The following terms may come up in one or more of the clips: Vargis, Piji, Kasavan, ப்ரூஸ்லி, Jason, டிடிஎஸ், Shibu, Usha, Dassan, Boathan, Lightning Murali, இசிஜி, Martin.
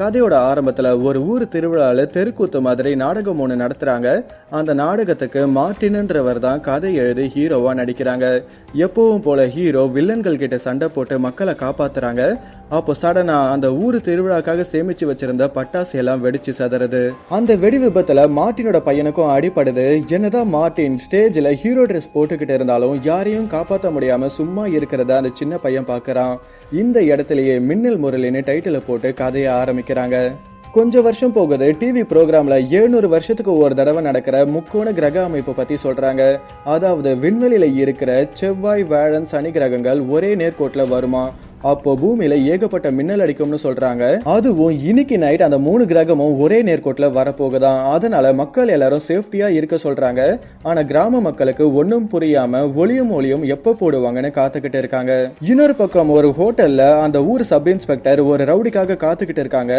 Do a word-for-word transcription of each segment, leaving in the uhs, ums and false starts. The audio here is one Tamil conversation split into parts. கதையோட ஆரம்பத்தில் ஒரு ஊர் திருவிழாவில் தெருக்கூத்து மாதிரி நாடகம் ஒன்று நடத்துகிறாங்க. அந்த நாடகத்துக்கு மார்டின்ன்றவர் தான் கதை எழுதி ஹீரோவாக நடிக்கிறாங்க. எப்பவும் போல் ஹீரோ வில்லன்கள் கிட்ட சண்டை போட்டு மக்களை காப்பாற்றுறாங்க. அப்போ சடனாக அந்த ஊர் திருவிழாக்காக சேமித்து வச்சிருந்த பட்டாசு எல்லாம் வெடிச்சு சதறது. அந்த வெடி விபத்தில் மார்டினோட பையனுக்கும் அடிப்படுது. என்னதான் மார்ட்டின் ஸ்டேஜில் ஹீரோ ட்ரெஸ் போட்டுக்கிட்டு இருந்தாலும் யாரையும் காப்பாற்ற முடியாமல் சும்மா இருக்கிறத அந்த சின்ன பையன் பார்க்குறான். இந்த இடத்துலையே மின்னல் முரளின்னு டைட்டிலை போட்டு கதையை ஆரம்பிக்க கொஞ்ச வருஷம் போகுது. டிவி ப்ரோக்ராம்ல எழுநூறு வருஷத்துக்கு ஒரு தடவை நடக்கிற முக்கோண கிரக அமைப்பு பத்தி சொல்றாங்க. அதாவது விண்வெளியில இருக்கிற செவ்வாய், வியாழன், சனி கிரகங்கள் ஒரே நேர்கோட்டுல வருமா, அப்போ பூமியில ஏகப்பட்ட மின்னல் அடிக்கும்னு சொல்றாங்க. அதுவும் இன்னைக்கு நைட் அந்த மூணு கிரகமும் ஒரே நேர்கோட்டுல வரப்போகுதான். அதனால மக்கள் எல்லாரும் சேஃப்டியா இருக்க சொல்றாங்க. ஆனா கிராம மக்களுக்கு ஒன்னும் புரியாம ஒளியும் ஒளியும் எப்ப போடுவாங்கன்னு காத்துக்கிட்டு இருக்காங்க. இன்னொரு பக்கம் ஒரு ஹோட்டல்ல அந்த ஊர் சப் இன்ஸ்பெக்டர் ஒரு ரவுடிக்காக காத்துக்கிட்டு இருக்காங்க.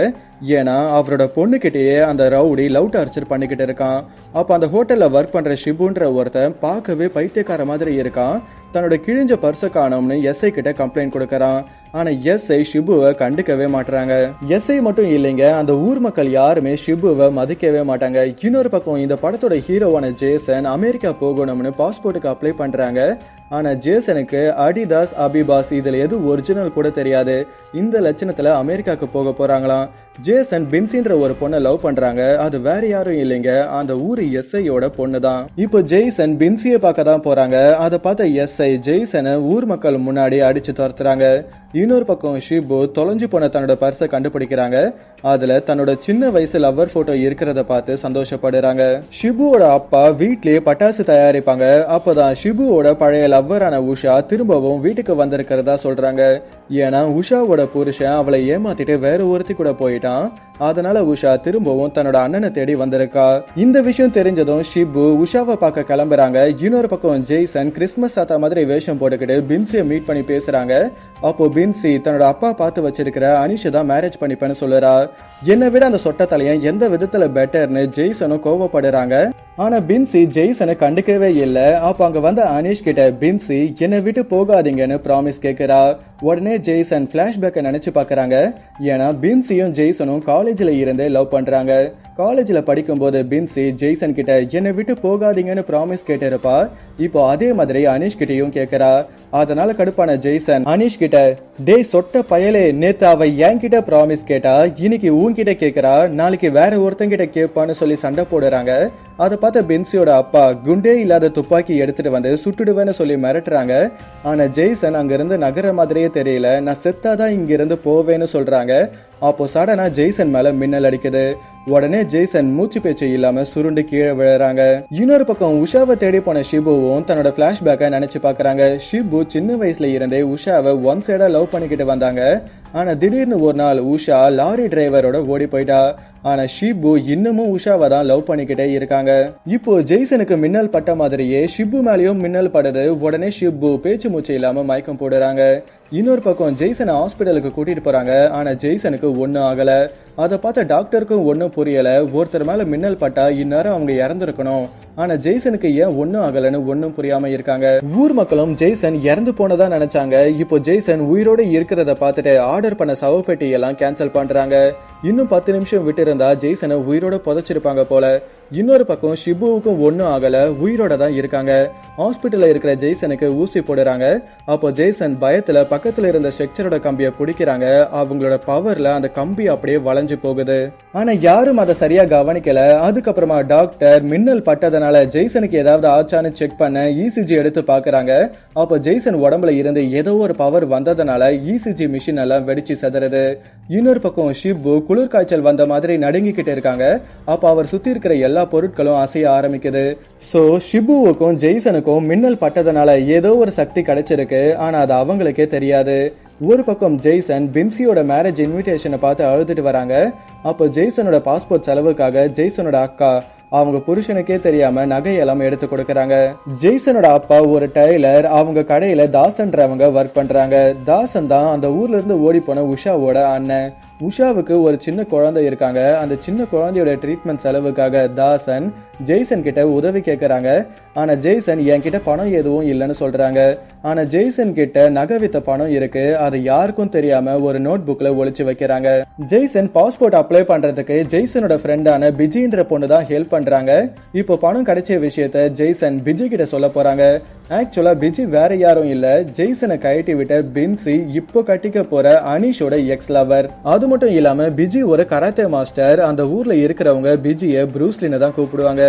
ஏன்னா அவரோட பொண்ணுகிட்டயே அந்த ரவுடி லவ் டார்ச்சர் பண்ணிக்கிட்டு இருக்கான். அப்ப அந்த ஹோட்டல்ல ஒர்க் பண்ற ஷிபுன்ற ஒருத்தன் பார்க்கவே பைத்தியக்கார மாதிரி இருக்கான். தன்னோட கிழிஞ்ச பர்சை காணோம்னு எஸ்ஐ கிட்ட கம்ப்ளைண்ட் கொடுக்கறான். ஆனா எஸ்ஐ ஷிபுவை கண்டுக்கவே மாட்டாங்க. எஸ்ஐ மட்டும் இல்லைங்க, அந்த ஊர் மக்கள் யாருமே ஷிபுவை மதிக்கவே மாட்டாங்க. இன்னொரு பக்கம் இந்த படத்தோட ஹீரோவான ஜேசன் அமெரிக்கா போகணும்னு பாஸ்போர்ட்டுக்கு அப்ளை பண்றாங்க. ஆனா ஜேசனுக்கு அடிதாஸ், அபிபாஸ் இதுல எது ஒரிஜினல் கூட தெரியாது. இந்த லட்சணத்துல அமெரிக்காவுக்கு போக போறாங்களாம். ஜேசன் பின்சின்ற ஒரு பொண்ணை லவ் பண்றாங்க. அது வேற யாரும் இல்லைங்க, அந்த ஊர் எஸ்ஐயோட பொண்ணு தான். இப்போ ஜெய்சன் பின்சியை பார்க்க தான் போறாங்க. அதை பார்த்த எஸ்ஐ ஜெய்சனை ஊர் மக்கள் முன்னாடி அடிச்சு துரத்துறாங்க. இன்னொரு பக்கம் ஷிபு தொலைஞ்சு போன தன்னோட பர்ஸை கண்டுபிடிக்கிறாங்க. அதுல தன்னோட சின்ன வயசு லவ்வர் போட்டோ இருக்கிறத பார்த்து சந்தோஷப்படுறாங்க. ஷிபுவோட அப்பா வீட்லயே பட்டாசு தயாரிப்பாங்க. அப்பதான் ஷிபுவோட பழைய லவ்வரான உஷா திரும்பவும் வீட்டுக்கு வந்திருக்கிறதா சொல்றாங்க. ஏன்னா உஷாவோட புருஷன் அவளை ஏமாத்திட்டு வேற ஒருத்தி கூட போயிட்டான். அதனால உஷா திரும்பவும் தன்னோட அண்ணனை தேடி வந்திருக்கா. இந்த விஷயம் தெரிஞ்சதும் ஷிபு உஷாவை பார்க்க கிளம்புறாங்க. இன்னொரு பக்கம் ஜெய்சன் கிறிஸ்மஸ் தாத்தா மாதிரி வேஷம் போட்டுக்கிட்டு பின்சியை மீட் பண்ணி பேசுறாங்க. அப்போ பின்சி தன்னோட அப்பா பார்த்து வச்சிருக்கிற அனிஷை தான் மேரேஜ் பண்ணிப்பேன்னு சொல்லுறா. என்னை விட அந்த சொட்ட தலையன் எந்த விதத்துல பெட்டர்னு ஜெய்சனும் கோவப்படுறாங்க. ஆனா பின்சி ஜெய்சனை கண்டுக்கவே இல்லை. அப்போ அங்க வந்த அனிஷ் கிட்ட பின்சி என்னை விட்டு போகாதீங்கன்னு ப்ராமிஸ் கேட்கிறா. உடனே ஜெய்சன் ஃபிளாஷ்பேக்கை நினைச்சு பார்க்குறாங்க. ஏன்னா பின்சியும் ஜெய்சனும் காலேஜில் இருந்தே லவ் பண்ணுறாங்க. காலேஜில் படிக்கும்போது பின்சி ஜெய்சன் கிட்ட என்னை விட்டு போகாதீங்கன்னு ப்ராமிஸ் கேட்டிருப்பா. இப்போ அதே மாதிரி அனிஷ்கிட்டையும் கேட்குறா. அதனால கடுப்பான ஜெய்சன் அனிஷ்கிட்ட டே சொட்ட பயலே, நேத்து அவ என்கிட்ட ப்ராமிஸ் கேட்டா, இன்னைக்கு உன்கிட்ட கேட்குறா, நாளைக்கு வேற ஒருத்தங்கிட்ட கேட்பான்னு சொல்லி சண்டை போடுறாங்க. அதை பார்த்த பின்சியோட அப்பா குண்டே இல்லாத துப்பாக்கி எடுத்துட்டு வந்து சுட்டுடுவேன்னு சொல்லி மிரட்டுறாங்க. ஆனா ஜெய்சன் அங்கிருந்து நகர மாதிரியே தெரியல. நான் செத்தாதான் இங்கிருந்து போவேன்னு சொல்றாங்க. அப்போ சடனா ஜெய்சன் மேல மின்னல் அடிக்குது. உடனே ஜெய்சன் மூச்சு பேச்சு இல்லாம சுருண்டு கீழே விழுறாங்க. இன்னொரு பக்கம் உஷாவை தேடி போன ஷிபுவும் தன்னோட பிளாஷ்பேக்கை நினைச்சு பாக்குறாங்க. ஷிபு சின்ன வயசுல இருந்தே உஷாவை ஒன் சைடா லவ் பண்ணிக்கிட்டு வந்தாங்க. ஆனா திடீர்னு ஒரு நாள் உஷா லாரி டிரைவரோட ஓடி போயிட்டா. ஆனா ஷிபு இன்னமும் உஷாவை தான் லவ் பண்ணிக்கிட்டே இருக்காங்க. இப்போ ஜெய்சனுக்கு மின்னல் பட்ட மாதிரியே ஷிபு மேலேயும் மின்னல் படுது. உடனே ஷிபு பேச்சு மூச்சு இல்லாம மயக்கம் போடுறாங்க. இன்னொரு பக்கம் ஜெய்சனை ஹாஸ்பிட்டலுக்கு கூட்டிட்டு போறாங்க. ஆனா ஜெய்சனுக்கு ஒன்னும் ஆகல. அதை பார்த்த டாக்டருக்கும் ஒன்றும் புரியலை. ஒருத்தர் மேலே மின்னல் பட்டா இந்நேரம் அவங்க இறந்துருக்கணும். ஆனால் ஜெய்சனுக்கு ஏன் ஒன்றும் ஆகலைன்னு ஒன்றும் புரியாமல் இருக்காங்க. ஊர் மக்களும் ஜெய்சன் இறந்து போனதாக நினச்சாங்க. இப்போ ஜெய்சன் உயிரோடு இருக்கிறத பார்த்துட்டு ஆர்டர் பண்ண சவப்பெட்டியெல்லாம் கேன்சல் பண்ணுறாங்க. இன்னும் பத்து நிமிஷம் விட்டு இருந்தா ஜெய்சனை உயிரோடு புதைச்சிருப்பாங்க போல. இன்னொரு பக்கம் ஷிபுவுக்கும் ஒன்றும் ஆகலை, உயிரோட தான் இருக்காங்க. ஹாஸ்பிட்டலில் இருக்கிற ஜெய்சனுக்கு ஊசி போடுறாங்க. அப்போ ஜெய்சன் பயத்தில் பக்கத்தில் இருந்த ஸ்ட்ரக்சரோட கம்பியை பிடிக்கிறாங்க. அவங்களோட பவரில் அந்த கம்பி அப்படியே வளைஞ்சு போகுது. ஆனால் யாரும் அதை சரியாக கவனிக்கலை. அதுக்கப்புறமா டாக்டர் மின்னல் பட்டதனால ஜெய்சனுக்கு ஏதாவது ஆச்சான்னு செக் பண்ண இசிஜி எடுத்து பார்க்குறாங்க. அப்போ ஜெய்சன் உடம்புல இருந்து ஏதோ ஒரு பவர் வந்ததுனால இசிஜி மிஷின் எல்லாம் வெடிச்சு செதறது. இன்னொரு பக்கம் ஷிபு குளிர் காய்ச்சல் வந்த மாதிரி நடுங்கிக்கிட்டு இருக்காங்க. அப்போ அவர் சுற்றி இருக்கிற எல்லா பொருட்களும் அசைய ஆரம்பிக்குது. சோ ஷிபுவுக்கும் ஜெய்சனுக்கும் மின்னல் பட்டதனால ஏதோ ஒரு சக்தி கிடைச்சிருக்கு. ஆனா அது அவங்களுக்கே தெரியாது. ஒரு பக்கம் ஜெய்சன் பின்சியோட மேரேஜ் இன்விடேஷனை பார்த்து அழுதுட்டு வராங்க. அப்போ ஜெய்சனோட பாஸ்போர்ட் செலவுக்காக ஜெய்சனோட அக்கா அவங்க புருஷனுக்கே தெரியாம நகையெல்லாம் எடுத்து கொடுக்கறாங்க. ஜெய்சனோட அப்பா ஒரு டைலர், அவங்க கடையில தாசன்றவங்க ஒர்க் பண்றாங்க. தாசன் தான் அந்த ஊர்ல இருந்து ஓடி போன உஷாவோட அண்ணன். உஷாவுக்கு ஒரு சின்ன குழந்தை இருக்காங்க. அந்த சின்ன குழந்தையோட ட்ரீட்மெண்ட் செலவுக்காக தாசன் ஜெய்சன் கிட்ட உதவி கேட்கறாங்க. ஆனா ஜெய்சன் என்கிட்ட பணம் எதுவும் இல்லைன்னு சொல்றாங்க. ஆனா ஜெய்சன் கிட்ட நகைவித்த பணம் இருக்கு. அதை யாருக்கும் தெரியாம ஒரு நோட் புக்ல ஒளிச்சு வைக்கிறாங்க. ஜெய்சன் பாஸ்போர்ட் அப்ளை பண்றதுக்கு ஜெய்சனோட ஃப்ரெண்டான பிஜின்ற பொண்ணு தான் ஹெல்ப் பண்றாங்க. இப்போ பணம் கிடைச்ச விஷயத்த ஜெய்சன் பிஜி கிட்ட சொல்ல போறாங்க. ஆக்சுவலா பிஜி வேற யாரும் இல்ல, ஜெய்சனை கட்டி விட்ட பின்சி இப்போ கட்டிக்க போற அனீஷோட எக்ஸ் லவர். அது மட்டும் இல்லாம பிஜி ஒரு கராத்தே மாஸ்டர். அந்த ஊர்ல இருக்கிறவங்க பிஜியை ப்ரூஸ்லின்னு தான் கூப்பிடுவாங்க.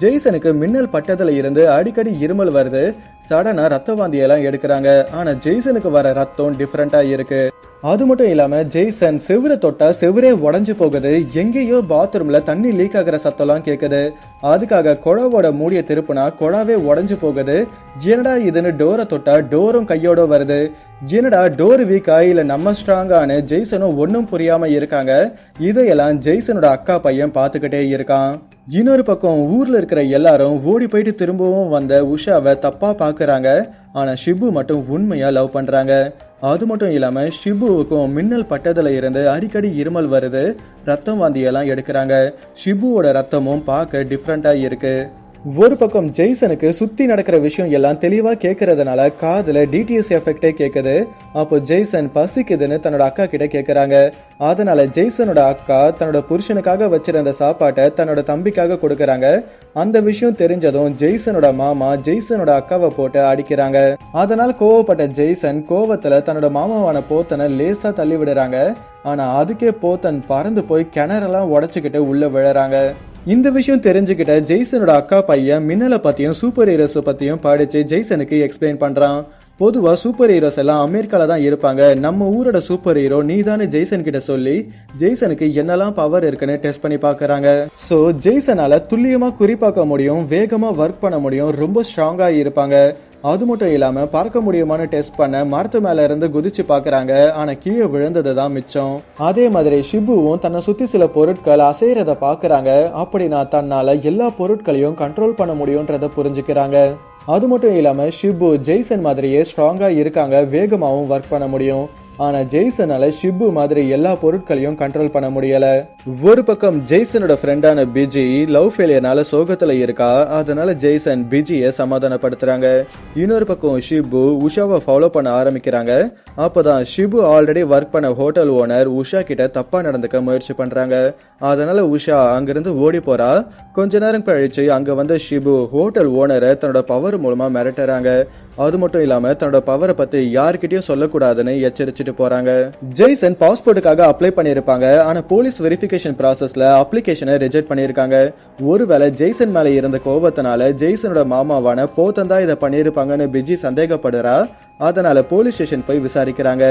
ஜெய்சனுக்கு மின்னல் பட்டதுல இருந்து அடிக்கடி இருமல் வருது. சடனா ரத்த வாந்தியெல்லாம் எடுக்கிறாங்க. ஆனா ஜெய்சனுக்கு வர ரத்தம் டிஃப்ரெண்டா இருக்கு. அது மட்டும் இல்லாம ஜெய்சன் செவிர தொட்டா செவிரே உடஞ்சு போகுது. எங்கேயோ பாத்ரூம்ல தண்ணி லீக் ஆகிற சத்தம்லாம் கேக்குது. அதுக்காக குழாவோட மூடிய திருப்புனா குழாவே உடஞ்சு போகுது. என்னடா இதுன்னு டோரை தொட்டா டோரும் கையோட வருது. என்னடா டோர் வீக்கா இல்ல நம்ம ஸ்ட்ராங்கானு ஜெய்சனும் ஒன்னும் புரியாம இருக்காங்க. இதையெல்லாம் ஜெய்சனோட அக்கா பையன் பாத்துக்கிட்டே இருக்கான். இன்னொரு பக்கம் ஊர்ல இருக்கிற எல்லாரும் ஓடி போயிட்டு திரும்பவும் வந்த உஷாவை தப்பா பாக்குறாங்க. ஆனா ஷிபு மட்டும் உண்மையா லவ் பண்றாங்க. அது மட்டும் இல்லாம ஷிபுவுக்கும் மின்னல் பட்டதுல இருந்து அடிக்கடி இருமல் வருது. ரத்தம் வாந்தியெல்லாம் எடுக்கிறாங்க. ஷிபுவோட ரத்தமும் பார்க்க டிஃப்ரெண்டா இருக்கு. ஒரு பக்கம் ஜெய்சனுக்கு சுத்தி நடக்கிற விஷயம் எல்லாம் தெளிவா கேட்கறதுனால காதுல டிடிஎஸ் எஃபெக்டே கேக்குது. அப்போ ஜெய்சன் பசிக்குதுன்னு தன்னோட அக்கா கிட்ட கேக்குறாங்க. அதனால ஜெய்சனோட அக்கா தன்னோட புருஷனுக்காக வச்சிருந்த சாப்பாட்டை தன்னோட தம்பிக்காக கொடுக்கறாங்க. அந்த விஷயம் தெரிஞ்சதும் ஜெய்சனோட மாமா ஜெய்சனோட அக்காவை போட்டு அடிக்கிறாங்க. அதனால் கோவப்பட்ட ஜெய்சன் கோவத்துல தன்னோட மாமாவான போத்தனை லேசா தள்ளி விடுறாங்க. ஆனா அதுக்கே போத்தன் பறந்து போய் கிணறெல்லாம் உடைச்சுக்கிட்டு உள்ள விழறாங்க. இந்த விஷயம் தெரிஞ்சுக்கிட்ட ஜெய்சனோட அக்கா பையன் மின்னலை பத்தியும் சூப்பர் ஹீரோஸ் பத்தியும் படிச்சு ஜெய்சனுக்கு எக்ஸ்பிளைன் பண்றான். பொதுவா சூப்பர் ஹீரோஸ் எல்லாம் அமெரிக்கால தான் இருப்பாங்க. நம்ம ஊரோட சூப்பர் ஹீரோ நீதானே ஜெய்சன் கிட்ட சொல்லி ஜெய்சனுக்கு என்னெல்லாம் பவர் இருக்குன்னு டெஸ்ட் பண்ணி பாக்குறாங்க. சோ ஜெய்சனால துல்லியமா குறிப்பாக்க முடியும், வேகமா ஒர்க் பண்ண முடியும், ரொம்ப ஸ்ட்ராங்கா இருப்பாங்க. அது மட்டும் இல்லாம பறக்க முடியுமான்னு டெஸ்ட் பண்ண மரத்து மேல இருந்து குதிச்சு பாக்குறாங்க. ஆனா கீழே விழுந்ததுதான் மிச்சம். அதே மாதிரி ஷிபுவும் தன்னை சுத்தி சில பொருட்கள் அசைறத பாக்குறாங்க. அப்படின்னா தன்னால எல்லா பொருட்களையும் கண்ட்ரோல் பண்ண முடியும்ன்றத புரிஞ்சுக்கிறாங்க. அது மட்டும் இல்லாமல் ஷிபு ஜெய்சன் மாதிரியே ஸ்ட்ராங்காக இருக்காங்க, வேகமாகவும் ஒர்க் பண்ண முடியும். ஆனால் ஜெய்சனால் ஷிபு மாதிரி எல்லா பொருட்களையும் கண்ட்ரோல் பண்ண முடியலை. ஒரு பக்கம் ஜெய்சனோட ஃப்ரெண்டான பிஜி லவ் ஃபெயிலியர்னால சோகத்தில் இருக்கா. அதனால ஜெய்சன் பிஜியை சமாதானப்படுத்துகிறாங்க. இன்னொரு பக்கம் ஷிபு உஷாவை ஃபாலோ பண்ண ஆரம்பிக்கிறாங்க. அப்போ தான் ஷிபு ஆல்ரெடி ஒர்க் பண்ண ஹோட்டல் ஓனர் உஷா கிட்ட தப்பாக நடந்துக்க முயற்சி பண்ணுறாங்க. அதனால உஷா அங்கிருந்து ஓடி போறா. கொஞ்ச நேரம் கழிச்சு அங்க வந்த ஷிபு ஹோட்டல் ஓனரை தன்னோட பவர் மூலமா மிரட்டுறாங்க. அது மட்டும் இல்லாம தன்னோட பவரை பத்தி யார்கிட்டயும் சொல்லக்கூடாதுன்னு எச்சரிச்சுட்டு போறாங்க. ஜெய்சன் பாஸ்போர்ட்டுக்காக அப்ளை பண்ணிருப்பாங்க. ஆனா போலீஸ் வெரிஃபிகேஷன் ப்ராசஸ்ல அப்ளிகேஷனை ரிஜெக்ட் பண்ணிருக்காங்க. ஒருவேளை ஜெய்சன் மேல இருந்த கோபத்தினால ஜெய்சனோட மாமாவான போத்தன் தான் இதை பண்ணிருப்பாங்கன்னு பிஜி சந்தேகப்படுறா. அதனால போலீஸ் ஸ்டேஷன் போய் விசாரிக்கிறாங்க.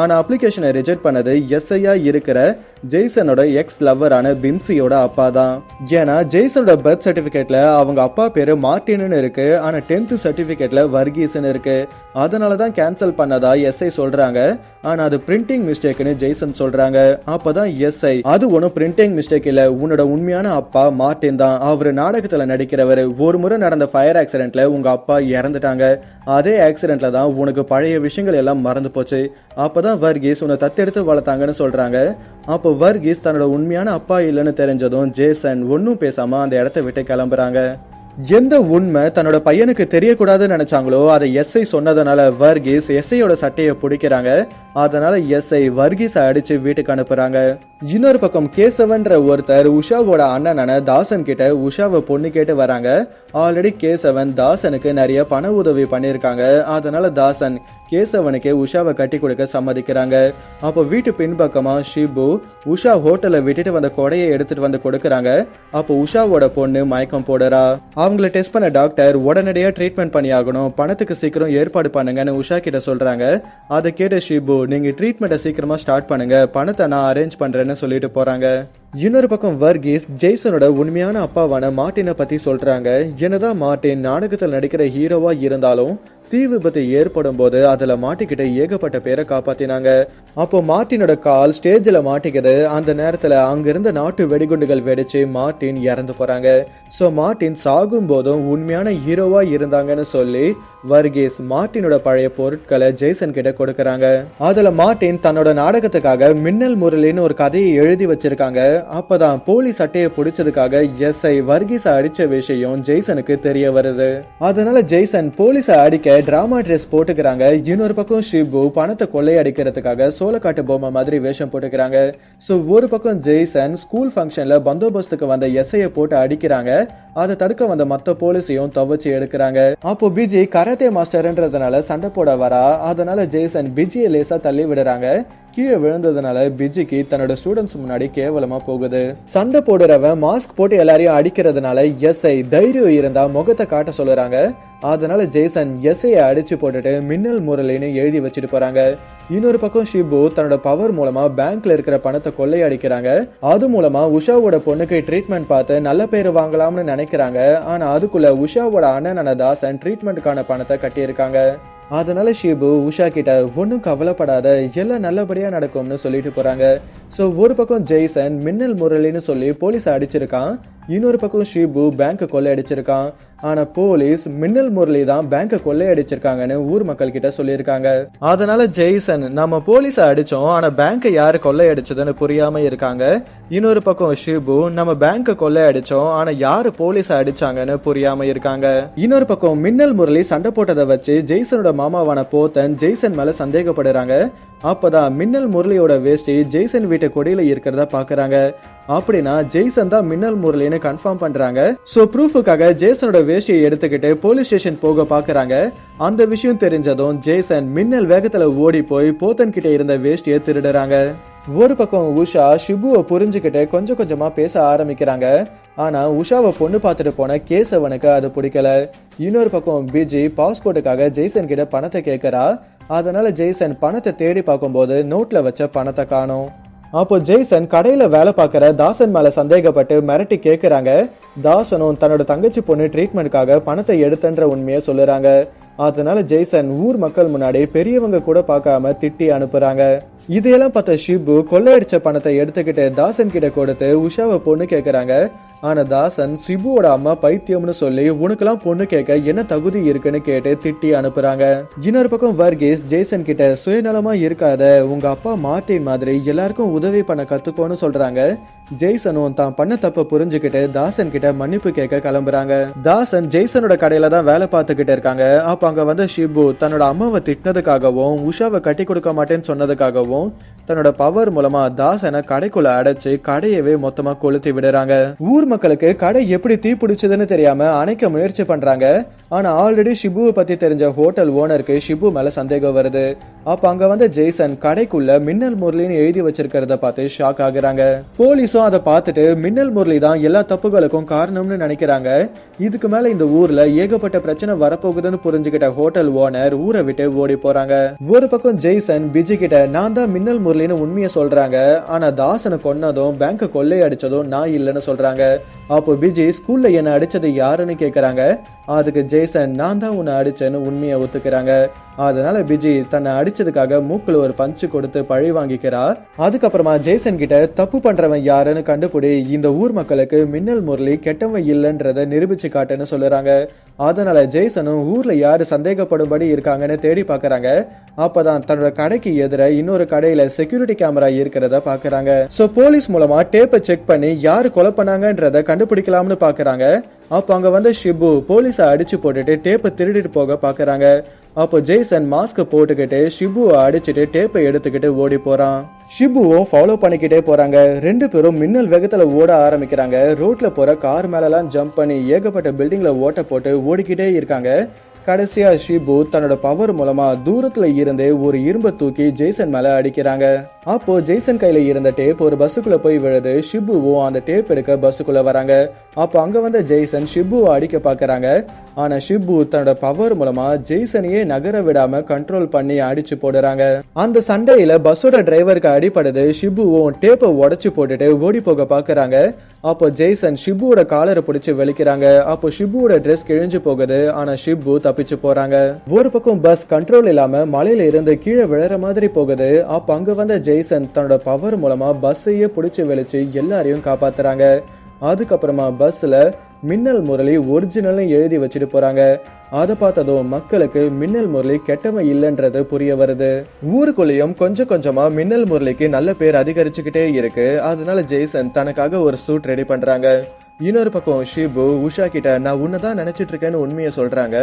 ஆனா அப்ளிகேஷனை ரிஜெக்ட் பண்ணது எஸ்ஐயா இருக்கிற ஜெய்சனோட எக்ஸ் லவ்வரான பின்சியோட அப்பா தான். ஏன்னா ஜெய்சனோட பர்த் சர்டிபிகேட்ல அவங்க அப்பா பேரு மார்டின்னு இருக்கு. ஆனா டென்த் சர்டிபிகேட்ல வர்கீஸ்ன்னு இருக்கு. அதனாலதான் கேன்சல் பண்ணதா எஸ்ஐ சொல்றாங்க. ஆனா அது பிரிண்டிங் மிஸ்டேக்னு ஜெய்சன் சொல்றாங்க. அப்பதான் எஸ்ஐ, அது ஒன்னும் பிரிண்டிங் மிஸ்டேக் இல்ல, உன்னோட உண்மையான அப்பா மார்டின் தான், அவரு நாடகத்துல நடிக்கிறவர், ஒரு முறை நடந்த ஃபயர் ஆக்சிடென்ட்ல உங்க அப்பா இறந்துட்டாங்க, அதே ஆக்சிடென்ட்ல தான் உனக்கு பழைய விஷயங்கள் எல்லாம் மறந்து போச்சு, அப்பதான் வர்கீஸ் உன்னை தத்தெடுத்து வளர்த்தாங்கன்னு சொல்றாங்க. அப்போ வர்கீஸ் தன்னோட உண்மையான அப்பா இல்லைன்னு தெரிஞ்சதும் ஜெய்சன் ஒன்னும் பேசாம அந்த இடத்த விட்டு கிளம்புறாங்க. எந்த உண்மை தன்னோட பையனுக்கு தெரியக்கூடாதுன்னு நினைச்சாங்களோ அதை எஸ்ஐ சொன்னதுனால வர்கீஸ் எஸ்ஐயோட சட்டையை பிடிக்கிறாங்க. அதனால எஸ்ஐ வர்கீஸை அடிச்சு வீட்டுக்கு அனுப்புறாங்க. இன்னொரு பக்கம் கேசவன்ற ஒருத்தர் உஷாவோட அண்ணனான தாசன் கிட்ட உஷாவை பொண்ணு கேட்டு வராங்க. ஆல்ரெடி கேசவன் தாசனுக்கு நிறைய பண உதவி பண்ணியிருக்காங்க. அதனால தாசன் கேசவனுக்கு உஷாவை கட்டி கொடுக்க சம்மதிக்கிறாங்க. அப்போ வீட்டு பின்பக்கமா ஷிபு உஷா ஹோட்டலை விட்டுட்டு வந்த கொடையை எடுத்துட்டு வந்து கொடுக்கறாங்க. அப்போ உஷாவோட பொண்ணு மயக்கம் போடுறா. அவங்கள டெஸ்ட் பண்ண டாக்டர் உடனடியா ட்ரீட்மெண்ட் பண்ணி ஆகணும், பணத்துக்கு சீக்கிரம் ஏற்பாடு பண்ணுங்கன்னு உஷா கிட்ட சொல்றாங்க. அதை கேட்ட ஷிபு, நீங்க ட்ரீட்மெண்ட்டை சீக்கிரமா ஸ்டார்ட் பண்ணுங்க, பணத்தை நான் அரேஞ்ச் பண்றேன்னு சொல்லிட்டு போறாங்க. இன்னொரு பக்கம் வர்கீஸ் ஜெய்சனோட உண்மையான அப்பாவான மார்ட்டினை பத்தி சொல்றாங்க. என்னதான் மார்ட்டின் நாடகத்தில் நடிக்கிற ஹீரோவா இருந்தாலும் தீ விபத்து ஏற்படும் போது அதுல மாட்டிக்கிட்ட ஏகப்பட்ட பேரை காப்பாத்தினாங்க. அப்போ மார்ட்டினோட கால் ஸ்டேஜ்ல மாட்டிக்கிது. அந்த நேரத்துல அங்கிருந்த நாட்டு வெடிகுண்டுகள் வெடிச்சு மார்ட்டின் இறந்து போறாங்க. ஸோ மார்ட்டின் சாகும் போதும் உண்மையான ஹீரோவா இருந்தாங்கன்னு சொல்லி வர்கீஸ் மார்ட்டினோட பழைய பொருட்களை ஜெய்சன் கிட்ட கொடுக்கறாங்க. அதுல மார்ட்டின் தன்னோட நாடகத்துக்காக மின்னல் முரளின்னு ஒரு கதையை எழுதி வச்சிருக்காங்க. அப்பதான் போலீஸ் அட்டையை பிடிச்சதுக்காக எஸ்ஐ வர்கீஸ் அடிச்ச விஷயம் ஜெய்சனுக்கு தெரிய வருது. அதனால ஜெய்சன் போலீஸ அடிக்க டிராமா ட்ரெஸ் போட்டுக்கிறாங்க. இன்னொரு பக்கம் ஷிபு பணத்தை கொள்ளையடிக்கிறதுக்காக சோளக்காட்டு பொம்மை மாதிரி வேஷம் போட்டுக்கிறாங்க. ஸோ ஒரு பக்கம் ஜெய்சன் ஸ்கூல் ஃபங்க்ஷன்ல பந்தோபஸ்துக்கு வந்த எஸ்ஐயை போட்டு அடிக்கிறாங்க. அதை தடுக்க வந்த மற்ற போலீஸையும் தவச்சு எடுக்கிறாங்க. அப்போ பிஜி கராத்தே மாஸ்டர்ன்றதுனால சண்டை போட வரா. அதனால ஜெய்சன் பிஜியை லேசா தள்ளி விடுறாங்க. கீழே விழுந்ததுனால பிஜிக்கு தன்னோட ஸ்டூடெண்ட்ஸ் முன்னாடி கேவலமா போகுது. சண்டை போடுறவன் மாஸ்க் போட்டு எல்லாரையும் அடிக்கிறதுனால எஸ்ஐ தைரியம் இருந்தா முகத்தை காட்ட சொல்லுறாங்க. அதனால ஜெய்சன் எஸ்ஐயை அடிச்சு போட்டுட்டு மின்னல் முரளின்னு எழுதி வச்சுட்டு போறாங்க. இன்னொரு பக்கம் ஷிபு தன்னோட பவர் மூலமா பேங்க்ல இருக்கிற பணத்தை கொள்ளையடிக்கிறாங்க. அது மூலமா உஷாவோட பொண்ணுக்கு ட்ரீட்மெண்ட் பார்த்து நல்ல பேர் வாங்கலாம்னு நினைக்கிறாங்க. ஆனா அதுக்குள்ள உஷாவோட அண்ணனான தாசன் ட்ரீட்மெண்ட்டுக்கான பணத்தை கட்டியிருக்காங்க. அதனால ஷிபு உஷா கிட்ட ஒன்றும் கவலைப்படாத, எல்லாம் நல்லபடியா நடக்கும்னு சொல்லிட்டு போறாங்க. ஸோ ஒரு பக்கம் ஜெய்சன் மின்னல் முரளின்னு சொல்லி போலீஸ் அடிச்சிருக்கான். இன்னொரு பக்கம் ஷிபு பேங்க் கொள்ளையடிச்சிருக்கான். ஆனா போலீஸ் மின்னல் முரளி தான் பேங்க கொள்ளையடிச்சிருக்காங்கன்னு ஊர் மக்கள் கிட்ட சொல்லியிருக்காங்க. அதனால ஜெய்சன் நம்ம போலீஸ அடிச்சோம், ஆனா பேங்க யாரு கொள்ளையடிச்சதுன்னு புரியாம இருக்காங்க. இன்னொரு பக்கம் ஷிபு நம்ம பேங்க கொள்ளையடிச்சோம், ஆனா யாரு போலீஸ அடிச்சாங்கன்னு புரியாம இருக்காங்க. இன்னொரு பக்கம் மின்னல் முரளி சண்டை போட்டதை வச்சு ஜெய்சனோட மாமாவான போத்தன் ஜெய்சன் மேல சந்தேகப்படுறாங்க. அப்பதான் மின்னல் முரளியோட வேஷ்டி ஜெய்சன் வீட்டு கொடியில இருக்கிறதா பாக்குறாங்க. அப்படின்னா ஜெய்சன் தான் மின்னல் முரளின்னு கன்ஃபார்ம் பண்றாங்க. சோ ப்ரூஃபுக்காக ஜெய்சனோட வேஷ்டியை எடுத்துக்கிட்டு போலீஸ் ஸ்டேஷன் போக பாக்குறாங்க. அந்த விஷயம் தெரிஞ்சதும் ஜெய்சன் மின்னல் வேகத்துல ஓடி போய் போத்தன் கிட்ட இருந்த வேஷ்டியை திருடுறாங்க. ஒரு பக்கம் உஷா ஷிபுவை புரிஞ்சுக்கிட்டு கொஞ்சம் கொஞ்சமா பேச ஆரம்பிக்கிறாங்க. ஆனா உஷாவை பொண்ணு பார்த்துட்டு போன கேசவனுக்கு அது பிடிக்கல. இன்னொரு பக்கம் பிஜி பாஸ்போர்ட்டுக்காக ஜெய்சன் கிட்ட பணத்தை கேட்கறா. அதனால ஜெய்சன் பணத்தை தேடி பார்க்கும்போது நோட்ல வச்ச பணத்தை காணோம். அப்போ ஜெய்சன் கடையில வேலை பார்க்குற தாசன் மேல சந்தேகப்பட்டு மிரட்டி கேட்குறாங்க. தாசனும் தன்னோட தங்கச்சி பொண்ணு ட்ரீட்மெண்ட்டுக்காக பணத்தை எடுத்துன்ற உண்மையை சொல்லுறாங்க. அதனால ஜெய்சன் ஊர் மக்கள் முன்னாடி பெரியவங்க கூட பார்க்காம திட்டி அனுப்புறாங்க. இதையெல்லாம் பார்த்த ஷிபு கொள்ளையடிச்ச பணத்தை எடுத்துக்கிட்டு தாசன் கிட்ட கொடுத்து உஷாவை பொண்ணு கேட்குறாங்க. ஆனா தாசன் ஷிபுவோட அம்மா பைத்தியம்னு சொல்லி உனக்கெல்லாம் பொண்ணு கேட்க என்ன தகுதி இருக்குன்னு கேட்டு திட்டி அனுப்புறாங்க. இன்னொரு பக்கம் வர்கீஸ் ஜெய்சன் கிட்ட சுயநலமா இருக்காத, உங்க அப்பா மார்ட்டின் மாதிரி எல்லாருக்கும் உதவி பண்ண கத்துக்கோன்னு சொல்றாங்க. ஜெய்சனும் தான் பண்ண தப்ப புரிஞ்சுக்கிட்டு தாசன் கிட்ட மன்னிப்பு கேட்க கிளம்புறாங்க. தாசன் ஜெய்சனோட கடையில தான் வேலை பார்த்துக்கிட்டு இருக்காங்க. அப்ப அங்க வந்து ஷிபு தன்னோட அம்மாவை திட்டினதுக்காகவும் உஷாவை கட்டி கொடுக்க மாட்டேன்னு சொன்னதுக்காகவும் தன்னோட பவர் மூலமா தாசனை கடைக்குள்ள அடைச்சு கடையவே மொத்தமா கொளுத்தி விடுறாங்க. ஊர் மக்களுக்கு கடை எப்படி தீ பிடிச்சதுன்னு தெரியாம அணைக்க முயற்சி பண்றாங்க. ஆனா ஆல்ரெடி ஷிபுவை பத்தி தெரிஞ்ச ஹோட்டல் ஓனருக்கு ஷிபு மேல சந்தேகம் வருது. அப்ப அங்க வந்து ஜெய்சன் கடைக்குள்ள மின்னல் முரளின்னு எழுதி வச்சிருக்கிறத பார்த்து ஷாக் ஆகுறாங்க. போலீஸும் அதை பார்த்துட்டு மின்னல் முரளி தான் எல்லா தப்புகளுக்கும் காரணம்னு நினைக்கிறாங்க. இதுக்கு மேல இந்த ஊர்ல ஏகப்பட்ட பிரச்சனை வரப்போகுதுன்னு புரிஞ்சுக்கிட்ட ஹோட்டல் ஓனர் ஊரை விட்டு ஓடி போறாங்க. ஒரு பக்கம் ஜெய்சன் பிஜி கிட்ட நான் தான் மின்னல் முரளின்னு உண்மையை சொல்றாங்க. ஆனா தாசனை கொன்னதும் பேங்க கொள்ளை அடிச்சதும் நான் இல்லைன்னு சொல்றாங்க. அப்போ பிஜி ஸ்கூல்ல என்ன அடிச்சது யாருன்னு கேக்குறாங்க. அதுக்கு ஜெய்சன் நான் தான் உன்னை அடிச்சேன்னு உண்மையை ஒத்துக்கிறாங்க. அதனால பிஜி தன்னை அடிச்சதுக்காக மூக்குல ஒரு பஞ்சு கொடுத்து பழி வாங்கிக்கிறார். அதுக்கப்புறமா ஜெய்சன் கிட்ட தப்பு பண்றவன் யாருன்னு கண்டுபிடி, இந்த ஊர் மக்களுக்கு மின்னல் முரளி கெட்டவன் இல்லைன்றத நிரூபிச்சு காட்டுன்னு சொல்லுறாங்க. அதனால ஜெய்சனும் ஊர்ல யாரு சந்தேகப்படும்படி இருக்காங்கன்னு தேடி பாக்குறாங்க. அப்பதான் தன்னோட கடைக்கு எதிர இன்னொரு கடையில செக்யூரிட்டி கேமரா இருக்கிறத பாக்குறாங்க. சோ போலீஸ் மூலமா டேப்பை செக் பண்ணி யாரு கொலை பண்ணாங்கன்றத கண்டுபிடிக்கலாம்னு பாக்குறாங்க. அப்போ அங்க வந்து ஷிபு போலீஸ அடிச்சு போட்டுட்டு டேப்பை திருடிட்டு போக பாக்குறாங்க. அப்போ ஜெய்சன் மாஸ்க போட்டுக்கிட்டு ஷிபுவை அடிச்சுட்டு டேப்பை எடுத்துக்கிட்டு ஓடி போறான். ஷிபுவும் ஃபாலோ பண்ணிக்கிட்டே போறாங்க. ரெண்டு பேரும் மின்னல் வேகத்துல ஓட ஆரம்பிக்கிறாங்க. ரோட்ல போற கார் மேலெல்லாம் ஜம்ப் பண்ணி ஏகப்பட்ட பில்டிங்ல ஓட்ட போட்டு ஓடிக்கிட்டே இருக்காங்க. கடைசியா ஷிபு தன்னோட பவர் மூலமா தூரத்துல இருந்தே ஒரு இரும்ப தூக்கி ஜெய்சன் மேல அடிக்கிறாங்க. அப்போ ஜெய்சன் கையில இருந்த டேப் ஒரு பஸ்ஸுக்குள்ள போய் விழுது. ஷிபுவும் அந்த டேப் எடுக்க பஸ்ஸுக்குள்ள வராங்க. அப்போ அங்க வந்த ஜெய்சன் ஷிபுவை அடிக்க பாக்குறாங்க. ஆனா ஷிபு தன்னோட பவர் மூலமா ஜெய்சனையே நகர விடாம கண்ட்ரோல் பண்ணி அடிச்சு போடுறாங்க. அந்த சண்டையில பஸ்ஸோட டிரைவருக்கு அடிபடுது. ஷிபுவும் டேப்பை உடச்சு போட்டுட்டு ஓடி போக பாக்குறாங்க. அப்போ ஜெய்சன் ஷிபுவோட காலரை பிடிச்சி வலிக்கிறாங்க. அப்போ ஷிபுவோட ட்ரெஸ் கிழிஞ்சு போகுது. ஆனா ஷிபு தப்பிச்சு போறாங்க. ஒரு பக்கம் பஸ் கண்ட்ரோல் இல்லாம மலையில இருந்து கீழே விழற மாதிரி போகுது. அப்ப அங்க வந்த ஜெய்சன் தன்னோட பவர் மூலமா பஸ்ஸையே பிடிச்சு வெளிச்சு எல்லாரையும் காப்பாத்துறாங்க. அதுக்கப்புறமா பஸ்ல மின்னல் முரளி ஒரிஜினல் எழுதி வச்சுட்டு போறாங்க. அதை பார்த்ததும் மக்களுக்கு மின்னல் முரளி கெட்டமை இல்லைன்றது புரிய வருது. ஊருக்குள்ளேயும் கொஞ்சம் கொஞ்சமா மின்னல் முரளிக்கு நல்ல பேர் அதிகரிச்சுக்கிட்டே இருக்கு. அதனால ஜெய்சன் தனக்காக ஒரு சூட் ரெடி பண்றாங்க. இன்னொரு பக்கம் ஷிபு உஷா கிட்ட நான் உன்னதான் நினைச்சிட்டு இருக்கேன்னு உண்மையை சொல்றாங்க.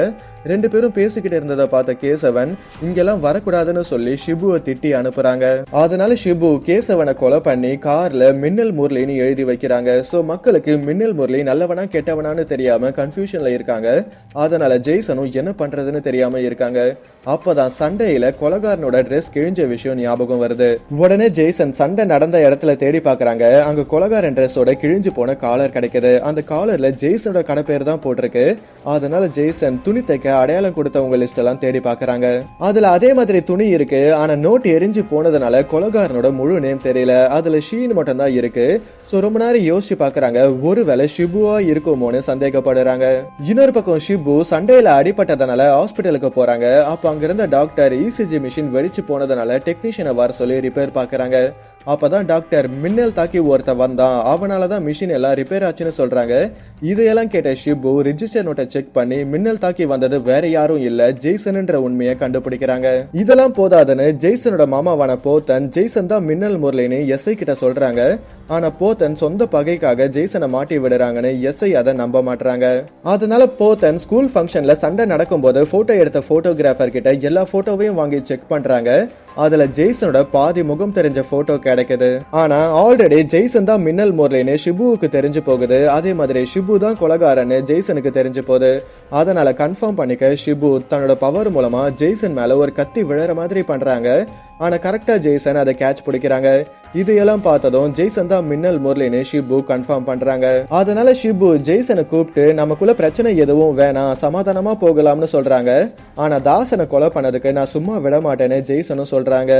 ரெண்டு பேரும் பேசிக்கிட்டு இருந்ததை பார்த்த கேசவன் இங்கெல்லாம் வரக்கூடாதுன்னு சொல்லி ஷிபுவை திட்டி அனுப்புறாங்க. அதனால ஷிபு கேசவனை கொலை பண்ணி கார்ல மின்னல் முரளின்னு எழுதி வைக்கிறாங்க. சோ மக்களுக்கு மின்னல் முரளி நல்லவனா கெட்டவனான்னு தெரியாம கன்ஃபியூஷன்ல இருக்காங்க. அதனால ஜெய்சனும் என்ன பண்றதுன்னு தெரியாம இருக்காங்க. அப்பதான் சண்டையில கொலகாரனோட ட்ரெஸ் கிழிஞ்ச விஷயம் ஞாபகம் வருது. உடனே ஜெய்சன் சண்டை நடந்த இடத்துல தேடி பாக்குறாங்க. அங்க கொலகாரன் ட்ரெஸ்ஸோட கிழிஞ்சு போன காலர் கிடைக்குது. அந்த காலர்ல ஜெய்சனோட கடை பேர் தான் போட்டிருக்கு. அதனால ஜெய்சன் துணி தைக்க அடையாளம் கொடுத்தவங்க லிஸ்ட் எல்லாம் தேடி பாக்குறாங்க. அதுல அதே மாதிரி துணி இருக்கு. ஆனா நோட் எரிஞ்சு போனதுனால கொலகாரனோட முழு நேம் தெரியல. அதுல ஷீன் மட்டும் தான் இருக்கு. சோ ரொம்ப நேரம் யோசிச்சு பாக்குறாங்க. ஒருவேளை ஷிபுவா இருக்குமோன்னு சந்தேகப்படுறாங்க. இன்னொரு பக்கம் ஷிபு சண்டையில அடிபட்டதனால ஹாஸ்பிட்டலுக்கு போறாங்க. அப்ப அங்க இருந்த டாக்டர் இசிஜி மிஷின் வெடிச்சு போனதுனால டெக்னீஷியனை வர சொல்லி ரிப்பேர் பாக்குறாங்க. அப்பதான் டாக்டர் மின்னல் தாக்கி ஒருத்த வந்தான், அவனாலதான் மிஷின் எல்லாம் ரிப்பேர் ஆச்சுன்னு சொல்றாங்க. இதையெல்லாம் கேட்ட ஷிபு ரெஜிஸ்டர் நோட்டை செக் பண்ணி மின்னல் தாக்கி வந்தது வேற யாரும் இல்ல ஜெய்சன்ன்ற உண்மையை கண்டுபிடிக்கிறாங்க. இதெல்லாம் போதாதுன்னு ஜெய்சனோட மாமாவான போத்தன் ஜெய்சன் தான் மின்னல் முரளின்னு எஸ்ஐ கிட்ட சொல்றாங்க. ஆனா போத்தன் சொந்த பகைக்காக ஜெய்சனை மாட்டி விடுறாங்கன்னு எஸ்ஐ அதை நம்ப மாட்டாங்க. அதனால போத்தன் ஸ்கூல் ஃபங்க்ஷன்ல சண்டை நடக்கும் போது போட்டோ எடுத்த போட்டோகிராஃபர் கிட்ட எல்லா போட்டோவையும் வாங்கி செக் பண்றாங்க. அதுல ஜெய்சனோட பாதி முகம் தெரிஞ்ச போட்டோ கிடைக்குது. ஆனா ஆல்ரெடி ஜெய்சன் தான் மின்னல் முரளின்னு ஷிபுவுக்கு தெரிஞ்சு போகுது. அதே மாதிரி ஷிபு தான் கொலகாரன்னு ஜெய்சனுக்கு தெரிஞ்சு போகுது. அதனால கன்ஃபார்ம் பண்ணிக்க ஷிபு தன்னோட பவர் மூலமா ஜெய்சன் மேல ஒரு கத்தி விழற மாதிரி பண்றாங்க. ஆனா கரெக்டா ஜெய்சன் அதை கேட்ச் பிடிக்கிறாங்க. இதையெல்லாம் பார்த்ததும் ஜெய்சன் தான் மின்னல் முரளின்னு ஷிபு கன்ஃபார்ம் பண்றாங்க. அதனால ஷிபு ஜெய்சனை கூப்பிட்டு நமக்குள்ள பிரச்சனை எதுவும் வேணாம், சமாதானமா போகலாம்னு சொல்றாங்க. ஆனா தாசனை கொலை பண்ணதுக்கு நான் சும்மா விட மாட்டேன்னு ஜெய்சனும் சொல்றாங்க.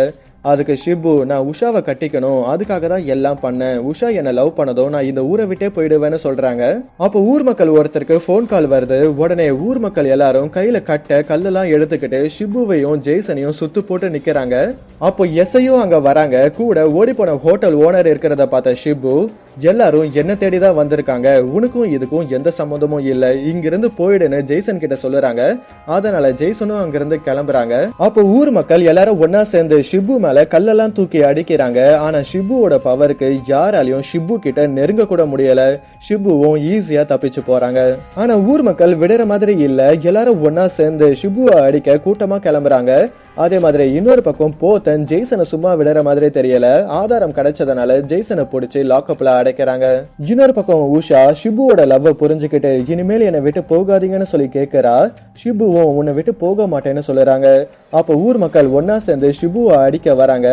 அதுக்கு ஷிபு நான் உஷாவை கட்டிக்கணும், அதுக்காக தான் எல்லாம் பண்ணேன், உஷா என்னை லவ் பண்ணதும் நான் இந்த ஊரை விட்டே போயிடுவேன்னு சொல்றாங்க. அப்போ ஊர் மக்கள் ஒருத்தருக்கு ஃபோன் கால் வருது. உடனே ஊர் மக்கள் எல்லாரும் கையில கட்ட கல்லெல்லாம் எடுத்துக்கிட்டு ஷிபுவையும் ஜெய்சனையும் சுத்து போட்டு நிக்கிறாங்க. அப்போ எஸ்ஐயும் அங்க வராங்க. கூட ஓடி போன ஹோட்டல் ஓனர் இருக்கிறத பார்த்த ஷிபு எல்லாரும் என்ன தேடிதான் வந்திருக்காங்க, உனக்கும் இதுக்கும் எந்த சம்மந்தமும் இல்ல, இங்கிருந்து போயிடுன்னு ஜெய்சன் கிட்ட சொல்லுறாங்க. அதனால ஜெய்சனும் அங்கிருந்து கிளம்புறாங்க. அப்போ ஊர் மக்கள் எல்லாரும் ஒன்னா சேர்ந்து ஷிபு மேல கல்லெல்லாம் தூக்கி அடிக்கிறாங்க. ஆனா ஷிபுவோட பவருக்கு யாராலையும் ஷிபு கிட்ட நெருங்க கூட முடியல. ஷிபுவும் ஈஸியா தப்பிச்சு போறாங்க. ஆனா ஊர் மக்கள் விடுற மாதிரி இல்ல. எல்லாரும் ஒன்னா சேர்ந்து ஷிபுவை அடிக்க கூட்டமா கிளம்புறாங்க. அதே மாதிரி இன்னொரு பக்கம் போத்தன் ஜெய்சனை சும்மா விடுற மாதிரி தெரியல. ஆதாரம் கிடைச்சதுனால ஜெய்சனை பிடிச்சி லாக்அப்ல அடைக்கிறாங்க. இன்னொரு பக்கம் உஷா ஷிபுவோட லவ் புரிஞ்சுக்கிட்டு இனிமேல் என்னை விட்டு போகாதீங்கன்னு சொல்லி கேட்கிறா. ஷிபுவும் உன்னை விட்டு போக மாட்டேன்னு சொல்லுறாங்க. அப்ப ஊர் மக்கள் ஒன்னா சேர்ந்து ஷிபுவை அடிக்க வராங்க.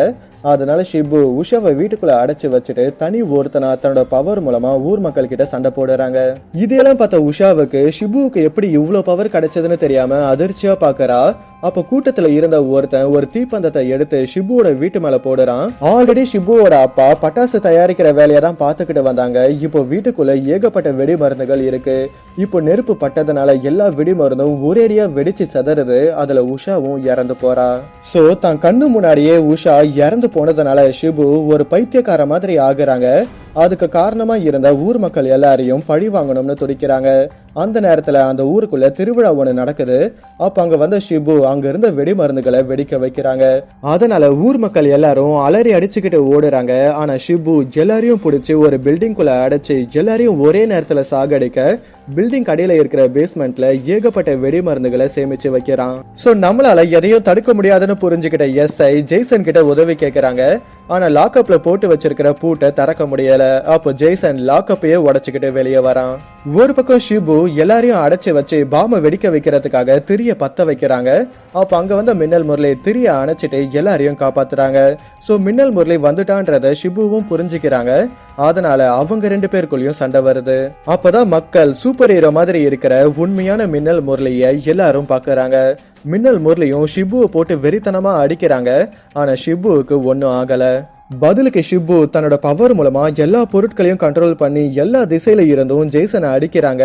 அதனால ஷிபு உஷாவை வீட்டுக்குள்ள அடைச்சு வச்சுட்டு தனி ஒருத்தனா தன்னோட பவர் மூலமா ஊர் மக்கள் கிட்ட சண்டை போடுறாங்க. இதெல்லாம் பார்த்த உஷாவுக்கு ஷிபுவுக்கு எப்படி இவ்வளவு பவர் கிடைச்சதுன்னு தெரியாம அதிர்ச்சியா பாக்குறா. அப்ப கூட்டத்துல இருந்த ஒருத்தன் ஒரு தீப்பந்தத்தை எடுத்து ஷிபுவோட வீட்டு மேல போடுறான். ஆல்ரெடி ஷிபுவோட அப்பா பட்டாசு தயாரிக்கிற வேலையை தான் பாத்துக்கிட்டு வந்தாங்க. இப்போ வீட்டுக்குள்ள ஏகப்பட்ட வெடி மருந்துகள் இருக்கு. இப்போ நெருப்பு பட்டதுனால எல்லா வெடி மருந்தும் ஒரேடியா வெடிச்சு செதறுது. அதுல உஷாவும் இறந்து போறா. சோ தான் கண்ணு முன்னாடியே உஷா இறந்து போனதுனால ஷிபு ஒரு பைத்தியக்கார மாதிரி ஆகுறாங்க. அதுக்கு காரணமா இருந்த ஊர் மக்கள் எல்லாரையும் பழி வாங்கணும்னு துடிக்கிறாங்க. அந்த நேரத்துல அந்த ஊருக்குள்ள திருவிழா ஒண்ணு நடக்குது. அப்ப அங்க வந்த ஷிபு அங்க இருந்த வெடி மருந்துகளை வெடிக்க வைக்கிறாங்க. அதனால ஊர் மக்கள் எல்லாரும் அலறி அடிச்சுக்கிட்டு ஓடுறாங்க. ஆனா ஷிபு எல்லாரையும் பிடிச்சி ஒரு பில்டிங் குள்ள அடைச்சு எல்லாரையும் ஒரே நேரத்துல சாகடிக்க பில்டிங் கடையில இருக்கிற பேஸ்மெண்ட்ல ஏகப்பட்ட வெடி மருந்துகளை சேமிச்சு வைக்கிறான். சோ நம்மளால எதையும் தடுக்க முடியாதுன்னு புரிஞ்சுக்கிட்ட எஸ்ஐ ஜெய்சன் கிட்ட உதவி கேட்கறாங்க. ஆனா லாக்அப்ல போட்டு வச்சிருக்கிற பூட்டை திறக்க முடியல. அப்போ ஜெய்சன் லாக்அப்பையே உடைச்சுக்கிட்டு வெளியே வரான். ஒரு பக்கம் ஷிபு எல்லாரையும் அடைச்சு வச்சு பாம்பை வெடிக்க வைக்கிறதுக்காக திரிய பத்த வைக்கிறாங்க. அப்ப அங்க வந்த மின்னல் முரளி திரிய அணைச்சிட்டு எல்லாரையும் காப்பாத்துறாங்க. சோ மின்னல் முரளி வந்துட்டான்றத ஷிபுவும் புரிஞ்சுக்கிறாங்க. அதனால அவங்க ரெண்டு பேருக்குள்ளயும் சண்டை வருது. அப்பதான் மக்கள் சூப்பர் ஹீரோ மாதிரி இருக்கிற உண்மையான மின்னல் முரளியை எல்லாரும் பாக்குறாங்க. மின்னல் முரளியும் ஷிபுவை போட்டு வெறித்தனமா அடிக்கிறாங்க. ஆனா ஷிபுவுக்கு ஒன்னும் ஆகல. பதிலுக்கு ஷிபு தன்னோட பவர் மூலமா எல்லா பொருட்களையும் கண்ட்ரோல் பண்ணி எல்லா திசையில இருந்தும் ஜெய்சனை அடிக்கிறாங்க.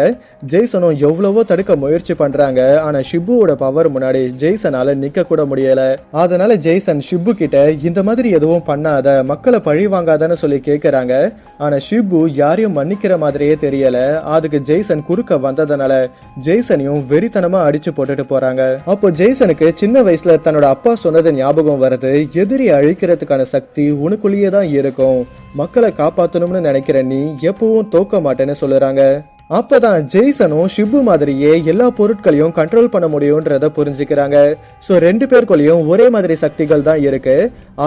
ஜெய்சனும் எவ்வளவோ தடுக்க முயற்சி பண்றாங்க. ஆனா ஷிபுவோட பவர் முன்னாடி ஜெய்சனால நிக்க கூட முடியல. அதனால ஜெய்சன் ஷிபு கிட்ட இந்த மாதிரி எதுவும் பண்ணாத, மக்களை பழி வாங்காதன்னு சொல்லி கேட்கறாங்க. ஆனா ஷிபு யாரையும் மன்னிக்கிற மாதிரியே தெரியல. அதுக்கு ஜெய்சன் குறுக்க வந்ததுனால ஜெய்சனையும் வெறித்தனமா அடிச்சு போட்டுட்டு போறாங்க. அப்போ ஜெய்சனுக்கு சின்ன வயசுல தன்னோட அப்பா சொன்னது ஞாபகம் வருது. எதிரி அழிக்கிறதுக்கான சக்தி உனக்குள்ளேயே தான் இருக்கும், மக்களை காப்பாத்தணும்னு நினைக்கிற நீ எப்பவும் தோக்க மாட்டேன்னு சொல்லுறாங்க. அப்பதான் ஜெய்சனும் ஷிபு மாதிரியே எல்லா பொருட்களையும் கண்ட்ரோல் பண்ண முடியும்ன்றத புரிஞ்சுக்கிறாங்க. ஸோ ரெண்டு பேருக்குள்ளேயும் ஒரே மாதிரி சக்திகள் தான் இருக்கு.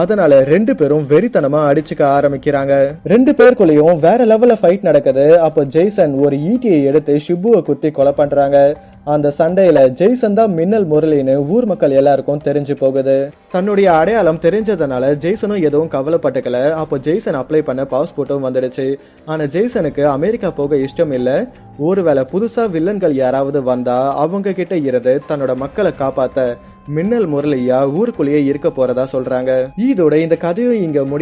அதனால ரெண்டு பேரும் வெறித்தனமா அடிச்சுக்க ஆரம்பிக்கிறாங்க. ரெண்டு பேருக்குள்ளேயும் வேற லெவல்ல ஃபைட் நடக்குது. அப்போ ஜெய்சன் ஒரு ஈட்டியை எடுத்து ஷிபுவை குத்தி கொலை பண்றாங்க. அந்த சண்டையில ஜெய்சன் தான் மின்னல் முரளின்னு ஊர் மக்கள் எல்லாருக்கும் தெரிஞ்சு போகுது. தன்னுடைய அடையாளம் தெரிஞ்சதுனால ஜெய்சனும் எதுவும் கவலைப்பட்டுக்கல. அப்போ ஜெய்சன் அப்ளை பண்ண பாஸ்போர்ட்டும் வந்துடுச்சு. ஆனா ஜெய்சனுக்கு அமெரிக்கா போக இஷ்டம் இல்லை. ஒருவேளை புதுசா வில்லன்கள் யாராவது வந்தா அவங்க கிட்ட இருந்து தன்னோட மக்களை காப்பாத்த மின்னல் முரளியா ஊருக்குள்ளேயே இருக்க போறதா சொல்றாங்க. இதோட இந்த கதையும் இங்க முடி